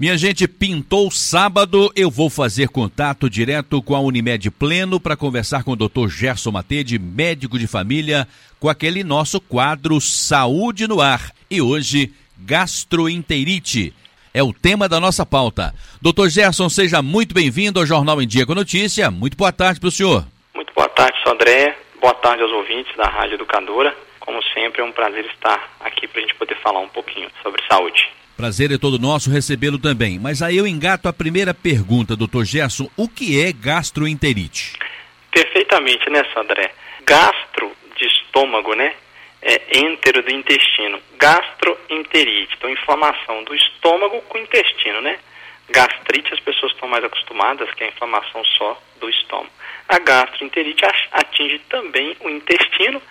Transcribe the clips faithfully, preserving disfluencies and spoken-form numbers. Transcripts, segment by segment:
Minha gente, pintou sábado, eu vou fazer contato direto com a Unimed Pleno para conversar com o doutor Gerson Matedi, médico de família, com aquele nosso quadro Saúde no Ar. E hoje, gastroenterite é o tema da nossa pauta. doutor Gerson, seja muito bem-vindo ao Jornal em Dia com Notícia. Muito boa tarde para o senhor. Muito boa tarde, seu André. Boa tarde aos ouvintes da Rádio Educadora. Como sempre, é um prazer estar aqui para a gente poder falar um pouquinho sobre saúde. Prazer é todo nosso recebê-lo também. Mas aí eu engato a primeira pergunta, doutor Gerson. O que é gastroenterite? Perfeitamente, né, Sandré? Gastro de estômago, né? É entero do intestino. Gastroenterite. Então, inflamação do estômago com o intestino, né? Gastrite, as pessoas estão mais acostumadas, que é a inflamação só do estômago. A gastroenterite atinge também o intestino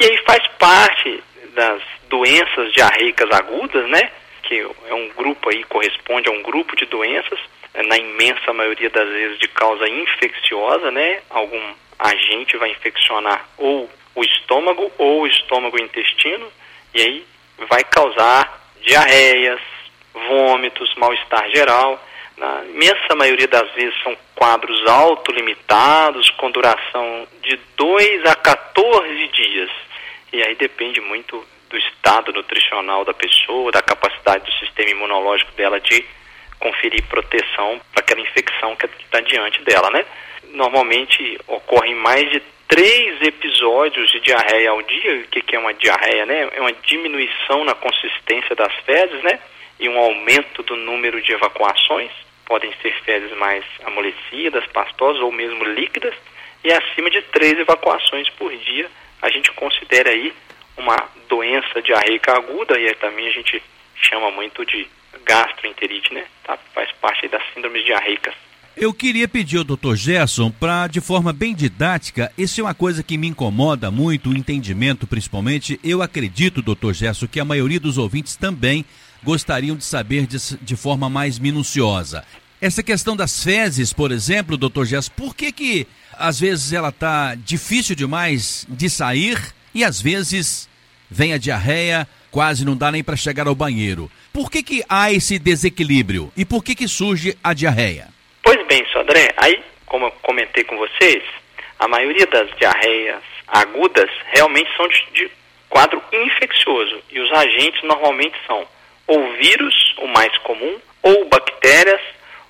e aí faz parte das doenças diarreicas agudas, né? Que é um grupo aí, corresponde a um grupo de doenças, na imensa maioria das vezes de causa infecciosa, né? Algum agente vai infeccionar ou o estômago ou o estômago e o intestino, e aí vai causar diarreias, vômitos, mal-estar geral. Na imensa maioria das vezes são quadros autolimitados, com duração de dois a quatorze dias, e aí depende muito do estado nutricional da pessoa, da capacidade do sistema imunológico dela de conferir proteção para aquela infecção que está diante dela, né? Normalmente ocorrem mais de três episódios de diarreia ao dia. O que, que é uma diarreia, né? É uma diminuição na consistência das fezes, né? E um aumento do número de evacuações. Podem ser fezes mais amolecidas, pastosas ou mesmo líquidas. E acima de três evacuações por dia, a gente considera aí uma doença diarreica aguda, e também a gente chama muito de gastroenterite, né? Tá? Faz parte das síndromes diarreicas. Eu queria pedir ao doutor Gerson para, de forma bem didática, isso é uma coisa que me incomoda muito, o entendimento principalmente. Eu acredito, doutor Gerson, que a maioria dos ouvintes também gostariam de saber de, de forma mais minuciosa. Essa questão das fezes, por exemplo, doutor Gerson, por que que às vezes ela tá difícil demais de sair e às vezes vem a diarreia, quase não dá nem para chegar ao banheiro? Por que que há esse desequilíbrio? E por que que surge a diarreia? Pois bem, senhor André, aí, como eu comentei com vocês, a maioria das diarreias agudas realmente são de, de quadro infeccioso. E os agentes normalmente são ou vírus, o mais comum, ou bactérias,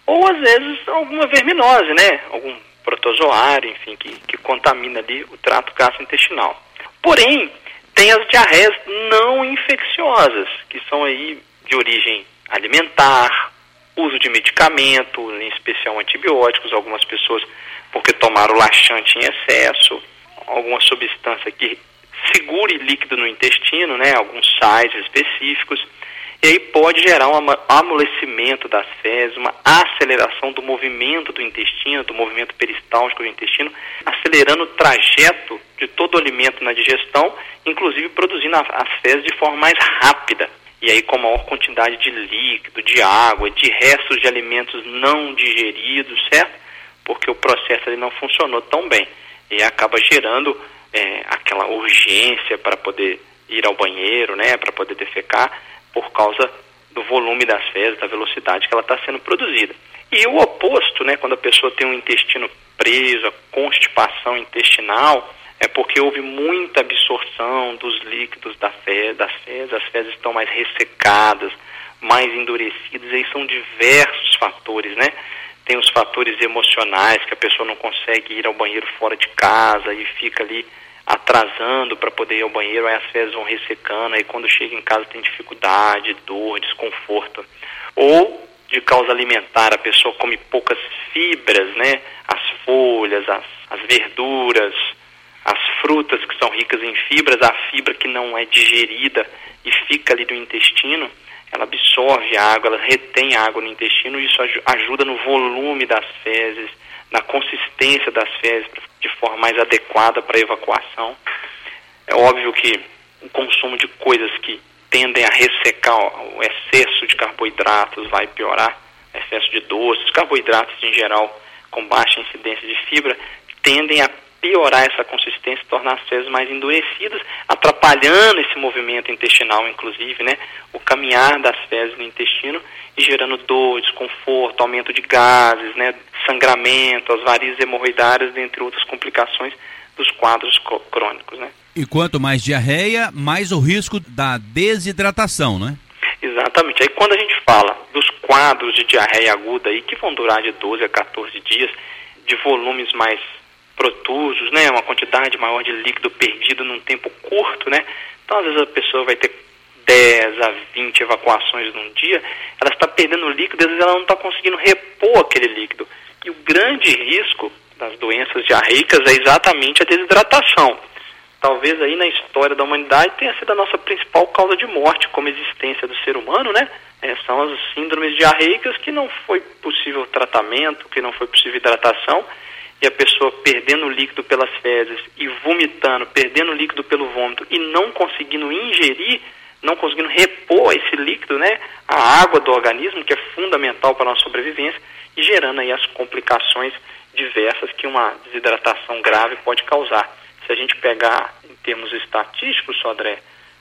ou às vezes alguma verminose, né? Algum protozoário, enfim, que, que contamina ali o trato gastrointestinal. Porém, tem as diarreias não infecciosas, que são aí de origem alimentar, uso de medicamento, em especial antibióticos, algumas pessoas porque tomaram laxante em excesso, alguma substância que segure líquido no intestino, né, alguns sais específicos, e aí pode gerar um amolecimento das fezes, uma aceleração do movimento do intestino, do movimento peristáltico do intestino, acelerando o trajeto de todo o alimento na digestão, inclusive produzindo as fezes de forma mais rápida. E aí com maior quantidade de líquido, de água, de restos de alimentos não digeridos, certo? Porque o processo ali não funcionou tão bem. E acaba gerando é, aquela urgência para poder ir ao banheiro, né, para poder defecar, por causa do volume das fezes, da velocidade que ela está sendo produzida. E o oposto, né, quando a pessoa tem um intestino preso, a constipação intestinal, é porque houve muita absorção dos líquidos da fe- das fezes, as fezes estão mais ressecadas, mais endurecidas, e aí são diversos fatores, né? Tem os fatores emocionais, que a pessoa não consegue ir ao banheiro fora de casa e fica ali atrasando para poder ir ao banheiro, aí as fezes vão ressecando, aí quando chega em casa tem dificuldade, dor, desconforto. Ou de causa alimentar, a pessoa come poucas fibras, né? As folhas, as, as verduras, as frutas que são ricas em fibras, a fibra que não é digerida e fica ali no intestino, ela absorve a água, ela retém a água no intestino, e isso ajuda no volume das fezes, na consistência das fezes de forma mais adequada para a evacuação. É óbvio que o consumo de coisas que tendem a ressecar, o excesso de carboidratos vai piorar, excesso de doces, carboidratos em geral com baixa incidência de fibra, tendem a piorar essa consistência, tornar as fezes mais endurecidas, atrapalhando esse movimento intestinal, inclusive, né? O caminhar das fezes no intestino e gerando dor, desconforto, aumento de gases, né? Sangramento, as varizes hemorroidárias, dentre outras complicações dos quadros crônicos, né? E quanto mais diarreia, mais o risco da desidratação, né? Exatamente. Aí quando a gente fala dos quadros de diarreia aguda, aí, que vão durar de doze a quatorze dias, de volumes mais protusos, né, uma quantidade maior de líquido perdido num tempo curto, né, então às vezes a pessoa vai ter dez a vinte evacuações num dia, ela está perdendo líquido, às vezes ela não está conseguindo repor aquele líquido. E o grande risco das doenças diarreicas é exatamente a desidratação. Talvez aí na história da humanidade tenha sido a nossa principal causa de morte como existência do ser humano, né? É, são as síndromes diarreicas que não foi possível tratamento, que não foi possível hidratação, e a pessoa perdendo líquido pelas fezes e vomitando, perdendo líquido pelo vômito e não conseguindo ingerir, não conseguindo repor esse líquido, né, a água do organismo, que é fundamental para a nossa sobrevivência, e gerando aí as complicações diversas que uma desidratação grave pode causar. Se a gente pegar em termos estatísticos, Sodré,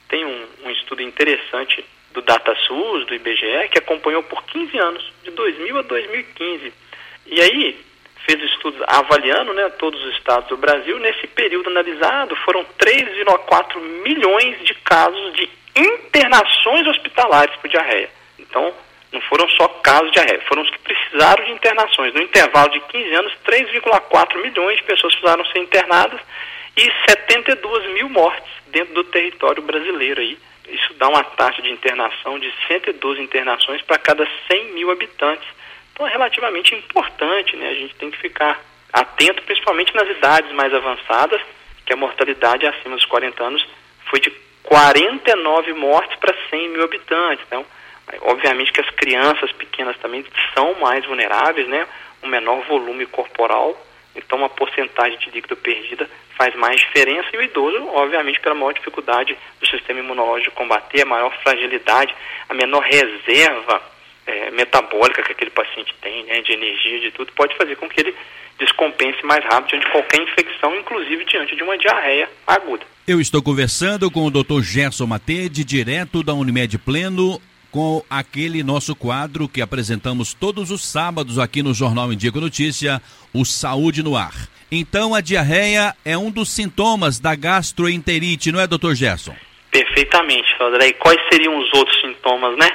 tem um, um estudo interessante do DataSUS, do I B G E, que acompanhou por quinze anos, de dois mil a dois mil e quinze. E aí fez estudos avaliando, né, todos os estados do Brasil. Nesse período analisado, foram três vírgula quatro milhões de casos de internações hospitalares por diarreia. Então, não foram só casos de diarreia, foram os que precisaram de internações. No intervalo de quinze anos, três vírgula quatro milhões de pessoas precisaram ser internadas e setenta e duas mil mortes dentro do território brasileiro aí. Isso dá uma taxa de internação de cento e doze internações para cada cem mil habitantes. Então é relativamente importante, né? A gente tem que ficar atento, principalmente nas idades mais avançadas, que a mortalidade acima dos quarenta anos foi de quarenta e nove mortes para cem mil habitantes. Então, obviamente que as crianças pequenas também são mais vulneráveis, né? Um menor volume corporal, então uma porcentagem de líquido perdida faz mais diferença, e o idoso, obviamente, pela maior dificuldade do sistema imunológico de combater, a maior fragilidade, a menor reserva é, metabólica que aquele paciente tem, né, de energia, de tudo, pode fazer com que ele descompense mais rápido diante de qualquer infecção, inclusive diante de uma diarreia aguda. Eu estou conversando com o doutor Gerson Matedi, direto da Unimed Pleno, com aquele nosso quadro que apresentamos todos os sábados aqui no Jornal em Dia com Notícia, o Saúde no Ar. Então a diarreia é um dos sintomas da gastroenterite, não é, doutor Gerson? Perfeitamente, Sodré. E quais seriam os outros sintomas, né,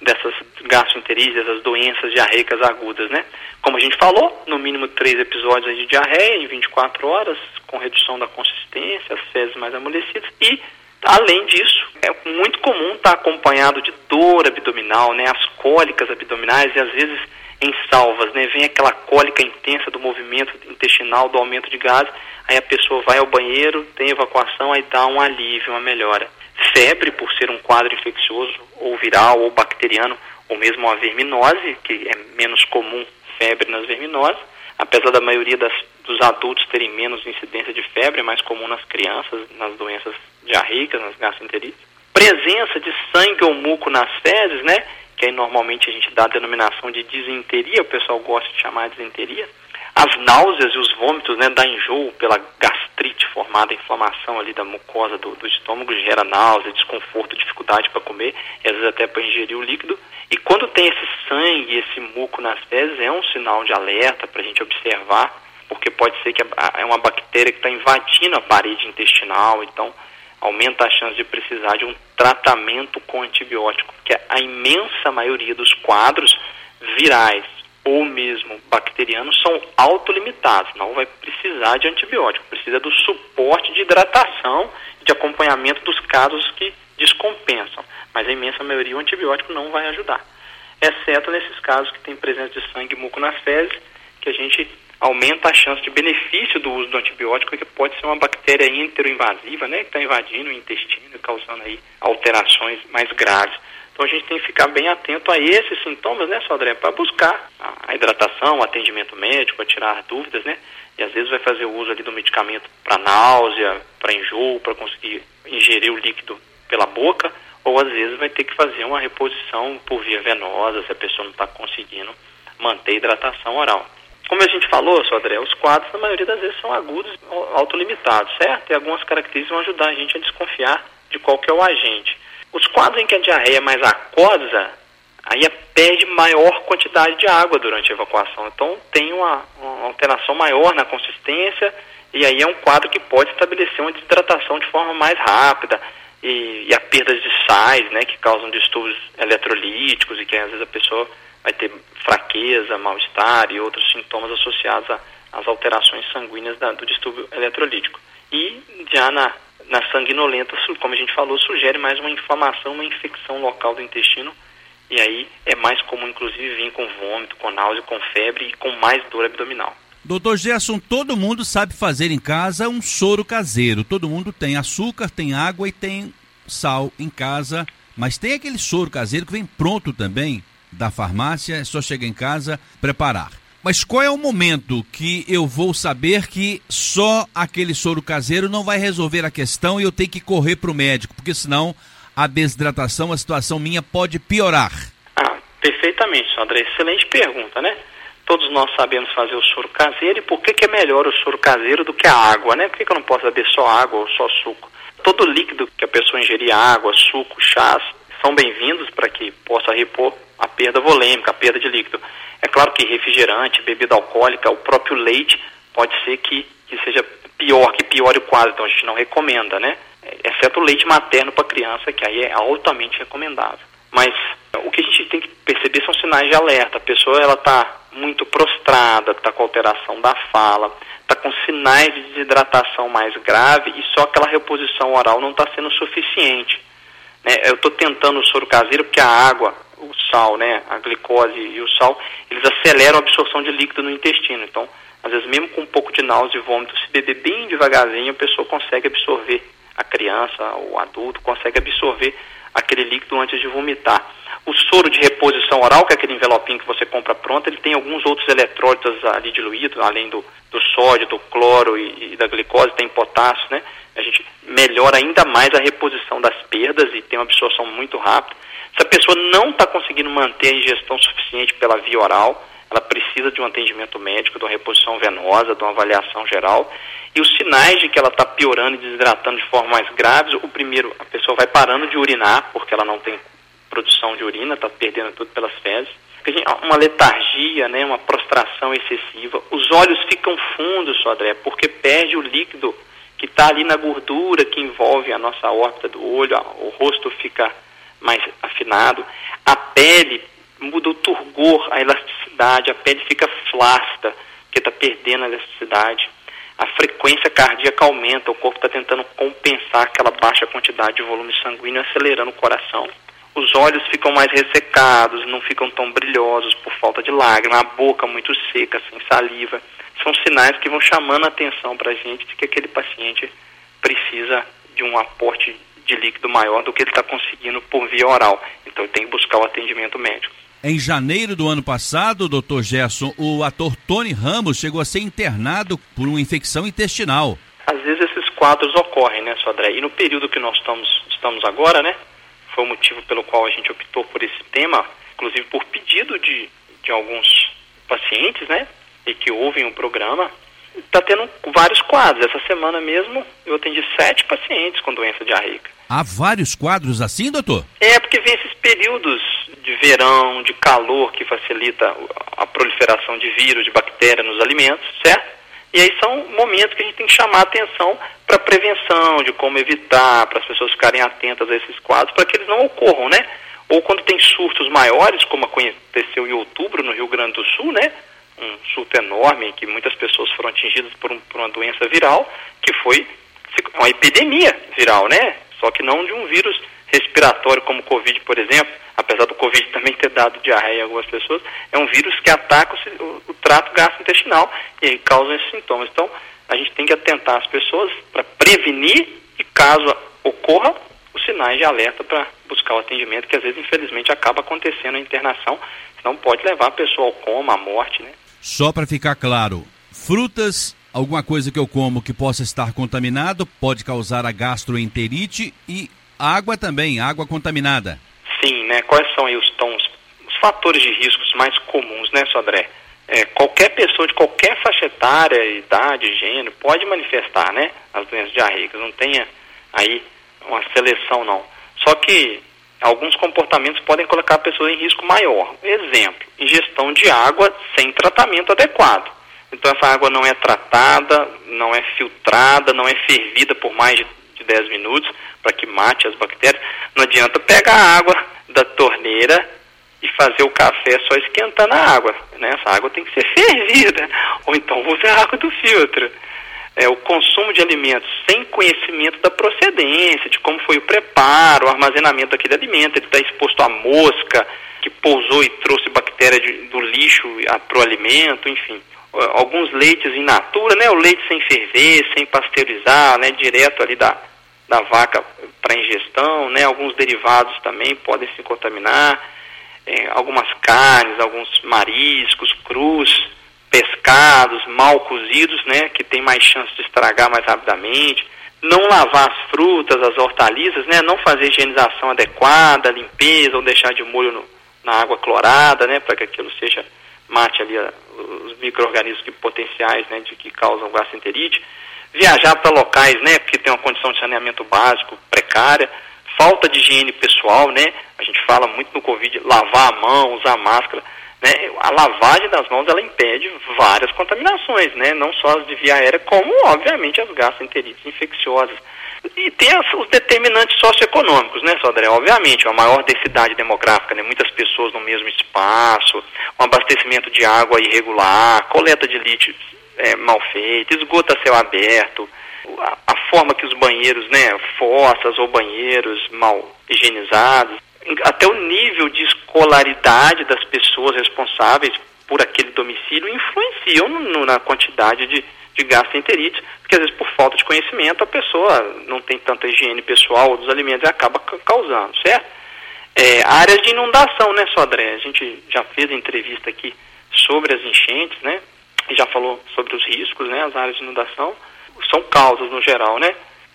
dessas gastroenterites, dessas doenças diarreicas agudas, né? Como a gente falou, no mínimo três episódios de diarreia em vinte e quatro horas, com redução da consistência, as fezes mais amolecidas e... Além disso, é muito comum estar acompanhado de dor abdominal, né? As cólicas abdominais, e às vezes em salvas, né? Vem aquela cólica intensa do movimento intestinal, do aumento de gases, aí a pessoa vai ao banheiro, tem evacuação, aí dá um alívio, uma melhora. Febre, por ser um quadro infeccioso, ou viral, ou bacteriano, ou mesmo a verminose, que é menos comum febre nas verminoses, apesar da maioria das, dos adultos terem menos incidência de febre, é mais comum nas crianças, nas doenças diarreicas, nas gastroenterites. Presença de sangue ou muco nas fezes, né? Que aí normalmente a gente dá a denominação de disenteria, o pessoal gosta de chamar de disenteria. As náuseas e os vômitos, né? Dá enjoo pela gastrite formada, a inflamação ali da mucosa do, do estômago gera náusea, desconforto, dificuldade para comer e às vezes até para ingerir o líquido. E quando tem esse sangue, esse muco nas fezes, é um sinal de alerta para a gente observar, porque pode ser que é uma bactéria que está invadindo a parede intestinal, então aumenta a chance de precisar de um tratamento com antibiótico, que a imensa maioria dos quadros virais ou mesmo bacterianos são autolimitados, não vai precisar de antibiótico, precisa do suporte de hidratação, de acompanhamento dos casos que descompensam, mas a imensa maioria o antibiótico não vai ajudar, exceto nesses casos que tem presença de sangue e muco nas fezes, que a gente aumenta a chance de benefício do uso do antibiótico, que pode ser uma bactéria enteroinvasiva, né, que está invadindo o intestino e causando aí alterações mais graves. Então a gente tem que ficar bem atento a esses sintomas, né, Sodré, para buscar a hidratação, o atendimento médico, a tirar dúvidas, né, e às vezes vai fazer o uso ali do medicamento para náusea, para enjoo, para conseguir ingerir o líquido pela boca, ou às vezes vai ter que fazer uma reposição por via venosa, se a pessoa não está conseguindo manter a hidratação oral. Como a gente falou, seu André, os quadros, na maioria das vezes, são agudos, autolimitados, certo? E algumas características vão ajudar a gente a desconfiar de qual que é o agente. Os quadros em que a diarreia é mais aquosa, aí perde maior quantidade de água durante a evacuação. Então, tem uma, uma alteração maior na consistência e aí é um quadro que pode estabelecer uma desidratação de forma mais rápida e, e a perda de sais, né, que causam distúrbios eletrolíticos e que, às vezes, a pessoa vai ter fraqueza, mal-estar e outros sintomas associados às alterações sanguíneas da, do distúrbio eletrolítico. E já na, na sanguinolenta, como a gente falou, sugere mais uma inflamação, uma infecção local do intestino, e aí é mais comum, inclusive, vir com vômito, com náusea, com febre e com mais dor abdominal. Doutor Gerson, todo mundo sabe fazer em casa um soro caseiro. Todo mundo tem açúcar, tem água e tem sal em casa, mas tem aquele soro caseiro que vem pronto também da farmácia, é só chegar em casa, preparar. Mas qual é o momento que eu vou saber que só aquele soro caseiro não vai resolver a questão e eu tenho que correr para o médico, porque senão a desidratação, a situação minha pode piorar? Ah, perfeitamente, Sandra, excelente pergunta, né? Todos nós sabemos fazer o soro caseiro e por que, que é melhor o soro caseiro do que a água, né? Por que, que eu não posso beber só água ou só suco? Todo líquido que a pessoa ingerir, água, suco, chás, são bem-vindos para que possa repor a perda volêmica, a perda de líquido. É claro que refrigerante, bebida alcoólica, o próprio leite pode ser que, que seja pior, que piore o quadro, então a gente não recomenda, né? Exceto o leite materno para criança, que aí é altamente recomendável. Mas o que a gente tem que perceber são sinais de alerta. A pessoa ela está muito prostrada, está com alteração da fala, está com sinais de desidratação mais grave e só aquela reposição oral não está sendo suficiente. Né? Eu estou tentando o soro caseiro porque a água, o sal, né, a glicose e o sal, eles aceleram a absorção de líquido no intestino. Então, às vezes, mesmo com um pouco de náusea e vômito, se beber bem devagarzinho, a pessoa consegue absorver, a criança ou o adulto consegue absorver aquele líquido antes de vomitar. O soro de reposição oral, que é aquele envelopinho que você compra pronto, ele tem alguns outros eletrólitos ali diluídos, além do, do sódio, do cloro e, e da glicose, tem potássio, né? A gente melhora ainda mais a reposição das perdas e tem uma absorção muito rápida. Se a pessoa não está conseguindo manter a ingestão suficiente pela via oral, ela precisa de um atendimento médico, de uma reposição venosa, de uma avaliação geral. E os sinais de que ela está piorando e desidratando de forma mais grave, o primeiro, a pessoa vai parando de urinar, porque ela não tem produção de urina, está perdendo tudo pelas fezes. Uma letargia, né, uma prostração excessiva. Os olhos ficam fundos, André, porque perde o líquido que está ali na gordura que envolve a nossa órbita do olho, o rosto fica mais afinado, a pele muda o turgor, a elasticidade, a pele fica flácida, porque está perdendo a elasticidade. A frequência cardíaca aumenta, o corpo está tentando compensar aquela baixa quantidade de volume sanguíneo, acelerando o coração. Os olhos ficam mais ressecados, não ficam tão brilhosos por falta de lágrima, a boca muito seca, sem saliva. São sinais que vão chamando a atenção para a gente de que aquele paciente precisa de um aporte de líquido maior do que ele está conseguindo por via oral. Então ele tem que buscar o atendimento médico. Em janeiro do ano passado, doutor Gerson, o ator Tony Ramos chegou a ser internado por uma infecção intestinal. Às vezes esses quadros ocorrem, né, Sodré? E no período que nós estamos, estamos agora, né, foi o motivo pelo qual a gente optou por esse tema, inclusive por pedido de, de alguns pacientes, né, e que ouvem o programa. Está tendo vários quadros. Essa semana mesmo eu atendi sete pacientes com doença diarreica. Há vários quadros assim, doutor? É, porque vem esses períodos de verão, de calor, que facilita a proliferação de vírus, de bactéria nos alimentos, certo? E aí são momentos que a gente tem que chamar a atenção para prevenção, de como evitar, para as pessoas ficarem atentas a esses quadros, para que eles não ocorram, né? Ou quando tem surtos maiores, como aconteceu em outubro no Rio Grande do Sul, né? Um surto enorme, que muitas pessoas foram atingidas por, um, por uma doença viral, que foi uma epidemia viral, né? Só que não de um vírus respiratório como o Covid, por exemplo, apesar do Covid também ter dado diarreia em algumas pessoas, é um vírus que ataca o, o, o trato gastrointestinal e aí causa esses sintomas. Então, a gente tem que atentar as pessoas para prevenir e, caso ocorra, os sinais de alerta para buscar o atendimento, que às vezes, infelizmente, acaba acontecendo a internação, senão pode levar a pessoa ao coma, à morte, né? Só para ficar claro, frutas, alguma coisa que eu como que possa estar contaminado, pode causar a gastroenterite e água também, água contaminada. Sim, né? Quais são aí os, tons, os fatores de riscos mais comuns, né, Sodré? É, qualquer pessoa de qualquer faixa etária, idade, gênero, pode manifestar, né, as doenças diarreicas. Não tenha aí uma seleção, não. Só que alguns comportamentos podem colocar a pessoa em risco maior. Exemplo, ingestão de água sem tratamento adequado. Então, essa água não é tratada, não é filtrada, não é fervida por mais de dez minutos para que mate as bactérias. Não adianta pegar a água da torneira e fazer o café só esquentando a água, né? Essa água tem que ser fervida, ou então usar a água do filtro. É, o consumo de alimentos sem conhecimento da procedência, de como foi o preparo, o armazenamento daquele alimento, ele está exposto a mosca que pousou e trouxe bactéria de, do lixo para o alimento, enfim. Alguns leites in natura, né? O leite sem ferver, sem pasteurizar, né? Direto ali da, da vaca para ingestão, né? Alguns derivados também podem se contaminar, é, algumas carnes, alguns mariscos, crus, pescados mal cozidos, né, que tem mais chance de estragar mais rapidamente, não lavar as frutas, as hortaliças, né, não fazer higienização adequada, limpeza, ou deixar de molho no, na água clorada, né, para que aquilo seja, mate ali a, os micro-organismos que, potenciais, né, de que causam gastroenterite, viajar para locais, né, que tem uma condição de saneamento básico precária, falta de higiene pessoal, né, a gente fala muito no Covid, lavar a mão, usar máscara. Né? A lavagem das mãos, ela impede várias contaminações, né? Não só as de via aérea, como, obviamente, as gastroenterites infecciosas. E tem as, os determinantes socioeconômicos, né, Sodré? Obviamente, uma maior densidade demográfica, né? Muitas pessoas no mesmo espaço, um abastecimento de água irregular, coleta de lixo é, mal feita, esgoto a céu aberto, a, a forma que os banheiros, né, fossas ou banheiros mal higienizados, até o nível de escolaridade das pessoas responsáveis por aquele domicílio influenciam no, na quantidade de, de gastroenterites, porque às vezes por falta de conhecimento a pessoa não tem tanta higiene pessoal ou dos alimentos e acaba causando, certo? É, áreas de inundação, né, Sodré? A gente já fez entrevista aqui sobre as enchentes, né, e já falou sobre os riscos, né, as áreas de inundação são causas no geral, né?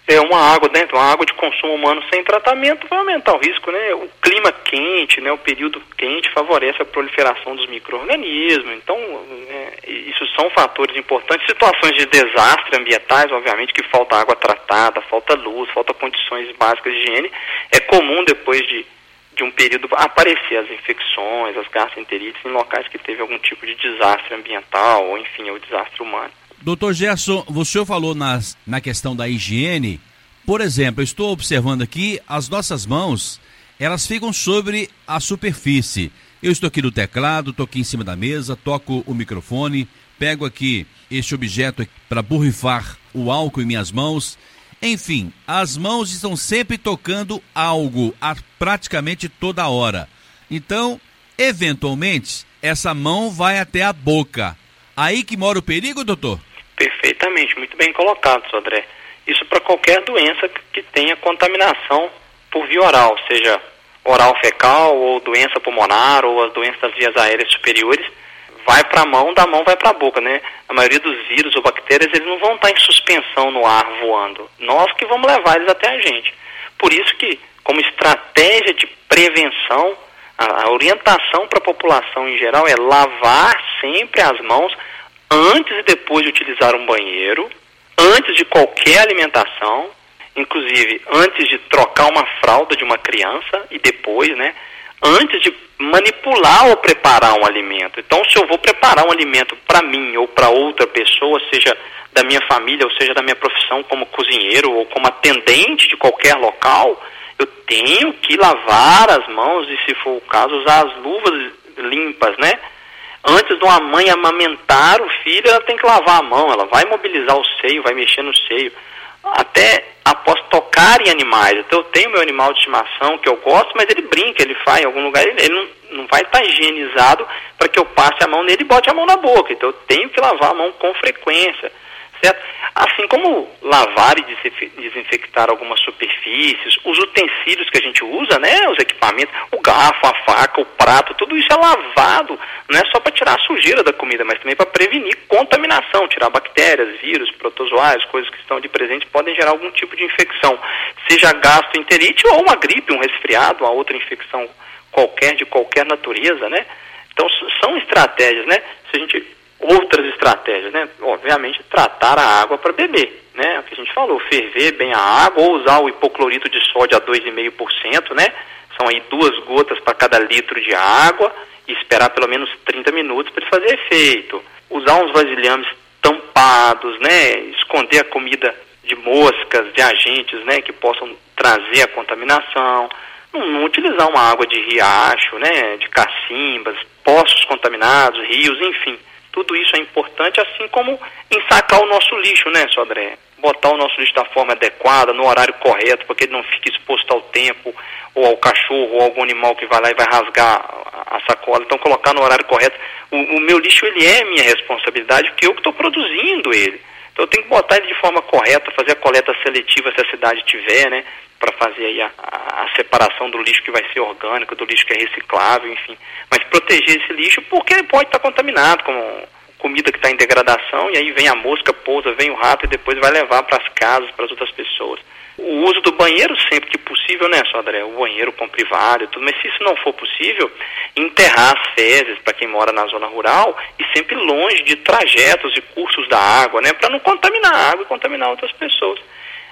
É uma água dentro, uma água de consumo humano sem tratamento vai aumentar o risco, né? O clima quente, né? O período quente favorece a proliferação dos micro-organismos. Então, né? Isso são fatores importantes. Situações de desastre ambientais, obviamente, que falta água tratada, falta luz, falta condições básicas de higiene. É comum, depois de, de um período, aparecer as infecções, as gastroenterites em locais que teve algum tipo de desastre ambiental ou, enfim, é o desastre humano. Doutor Gerson, o senhor falou nas, na questão da higiene. Por exemplo, eu estou observando aqui, as nossas mãos, elas ficam sobre a superfície. Eu estou aqui no teclado, estou aqui em cima da mesa, toco o microfone, pego aqui este objeto para borrifar o álcool em minhas mãos. Enfim, as mãos estão sempre tocando algo a praticamente toda hora. Então, eventualmente, essa mão vai até a boca. Aí que mora o perigo, doutor? Perfeitamente, muito bem colocado, Sodré. Isso para qualquer doença que tenha contaminação por via oral, seja oral fecal ou doença pulmonar ou as doenças das vias aéreas superiores, vai para a mão, da mão vai para a boca, né? A maioria dos vírus ou bactérias, eles não vão estar em suspensão no ar voando. Nós que vamos levar eles até a gente. Por isso que, como estratégia de prevenção, a orientação para a população em geral é lavar sempre as mãos antes e depois de utilizar um banheiro, antes de qualquer alimentação, inclusive antes de trocar uma fralda de uma criança e depois, né, antes de manipular ou preparar um alimento. Então, se eu vou preparar um alimento para mim ou para outra pessoa, seja da minha família ou seja da minha profissão como cozinheiro ou como atendente de qualquer local, eu tenho que lavar as mãos e, se for o caso, usar as luvas limpas, né? Antes de uma mãe amamentar o filho, ela tem que lavar a mão, ela vai mobilizar o seio, vai mexer no seio. Até após tocar em animais. Então, eu tenho meu animal de estimação que eu gosto, mas ele brinca, ele vai em algum lugar, ele não, não vai estar higienizado para que eu passe a mão nele e bote a mão na boca. Então, eu tenho que lavar a mão com frequência. Certo? Assim como lavar e desinfectar algumas superfícies, os utensílios que a gente usa, né, os equipamentos, o garfo, a faca, o prato, tudo isso é lavado, não é só para tirar a sujeira da comida, mas também para prevenir contaminação, tirar bactérias, vírus, protozoários, coisas que estão ali presentes podem gerar algum tipo de infecção, seja gastroenterite ou uma gripe, um resfriado, uma outra infecção qualquer, de qualquer natureza, né? Então, são estratégias, né? Se a gente, outras estratégias, né? Obviamente, tratar a água para beber, né? O que a gente falou, ferver bem a água ou usar o hipoclorito de sódio a dois vírgula cinco por cento, né? São aí duas gotas para cada litro de água e esperar pelo menos trinta minutos para ele fazer efeito. Usar uns vasilhames tampados, né? Esconder a comida de moscas, de agentes, né? Que possam trazer a contaminação. Não, não utilizar uma água de riacho, né? De cacimbas, poços contaminados, rios, enfim. Tudo isso é importante, assim como ensacar o nosso lixo, né, Sodré? Botar o nosso lixo da forma adequada, no horário correto, para que ele não fique exposto ao tempo, ou ao cachorro, ou algum animal que vai lá e vai rasgar a sacola. Então, colocar no horário correto. O, o meu lixo, ele é minha responsabilidade, porque eu que estou produzindo ele. Então, eu tenho que botar ele de forma correta, fazer a coleta seletiva, se a cidade tiver, né, para fazer aí a, a, a separação do lixo que vai ser orgânico, do lixo que é reciclável, enfim. Mas proteger esse lixo, porque ele pode estar contaminado com comida que está em degradação, e aí vem a mosca, pousa, vem o rato, e depois vai levar para as casas, para as outras pessoas. O uso do banheiro sempre que possível, né, Sodré? O banheiro com privado e tudo, mas se isso não for possível, enterrar as fezes para quem mora na zona rural e sempre longe de trajetos e cursos da água, né, para não contaminar a água e contaminar outras pessoas.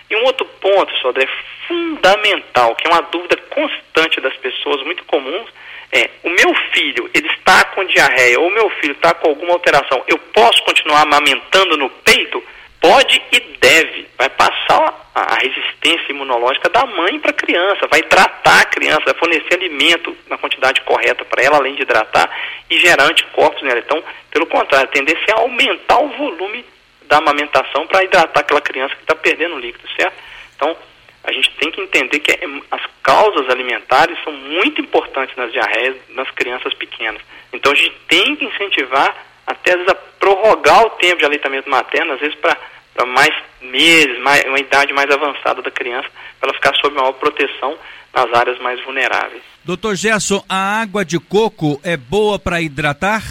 E um outro ponto, Sodré, fundamental, que é uma dúvida constante das pessoas, muito comum, é: o meu filho, ele está com diarreia, ou o meu filho está com alguma alteração, eu posso continuar amamentando no peito? Pode e deve. Vai passar a resistência imunológica da mãe para a criança, vai tratar a criança, vai fornecer alimento na quantidade correta para ela, além de hidratar, e gerar anticorpos nela. Então, pelo contrário, a tendência é aumentar o volume da amamentação para hidratar aquela criança que está perdendo líquido, certo? Então, a gente tem que entender que as causas alimentares são muito importantes nas diarreias, nas crianças pequenas. Então, a gente tem que incentivar, até às vezes, a prorrogar o tempo de aleitamento materno, às vezes para mais meses, mais, uma idade mais avançada da criança, para ela ficar sob maior proteção nas áreas mais vulneráveis. Doutor Gerson, a água de coco é boa para hidratar?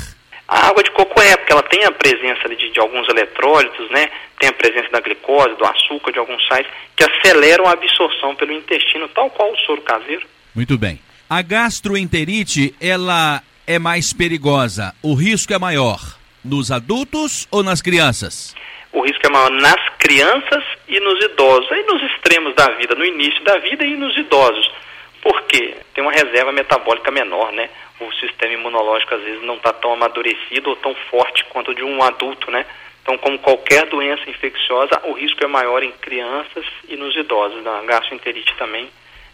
A água de coco é, porque ela tem a presença ali de, de alguns eletrólitos, né? Tem a presença da glicose, do açúcar, de alguns sais, que aceleram a absorção pelo intestino, tal qual o soro caseiro. Muito bem. A gastroenterite, ela é mais perigosa? O risco é maior nos adultos ou nas crianças? O risco é maior nas crianças e nos idosos. Aí nos extremos da vida, no início da vida e nos idosos. Por quê? Tem uma reserva metabólica menor, né? O sistema imunológico, às vezes, não está tão amadurecido ou tão forte quanto o de um adulto, né? Então, como qualquer doença infecciosa, o risco é maior em crianças e nos idosos. A gastroenterite também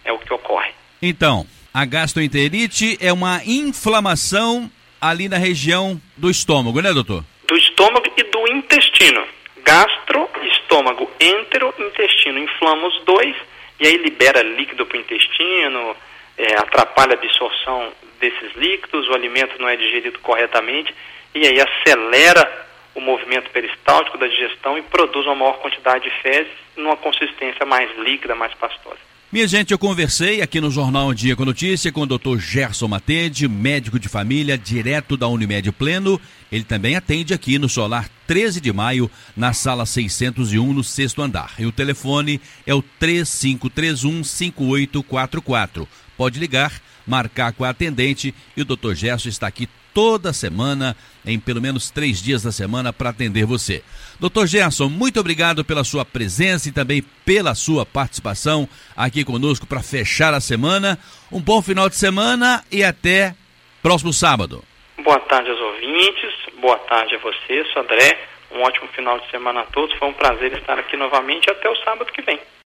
é o que ocorre. Então, a gastroenterite é uma inflamação ali na região do estômago, né, doutor? Do estômago e do intestino. Gastro, estômago, entero, intestino. Inflama os dois. E aí libera líquido para o intestino, é, atrapalha a absorção desses líquidos, o alimento não é digerido corretamente, e aí acelera o movimento peristáltico da digestão e produz uma maior quantidade de fezes numa consistência mais líquida, mais pastosa. Minha gente, eu conversei aqui no Jornal em Dia com Notícia com o doutor Gerson Matedi, médico de família, direto da Unimed Pleno. Ele também atende aqui no Solar treze de maio, na sala seiscentos e um, no sexto andar. E o telefone é o três cinco três um, cinco oito quatro quatro. Pode ligar, marcar com a atendente, e o doutor Gerson está aqui toda semana, em pelo menos três dias da semana, para atender você. doutor Gerson, muito obrigado pela sua presença e também pela sua participação aqui conosco para fechar a semana. Um bom final de semana e até próximo sábado. Boa tarde aos ouvintes, boa tarde a você, Sodré. Um ótimo final de semana a todos. Foi um prazer estar aqui novamente, até o sábado que vem.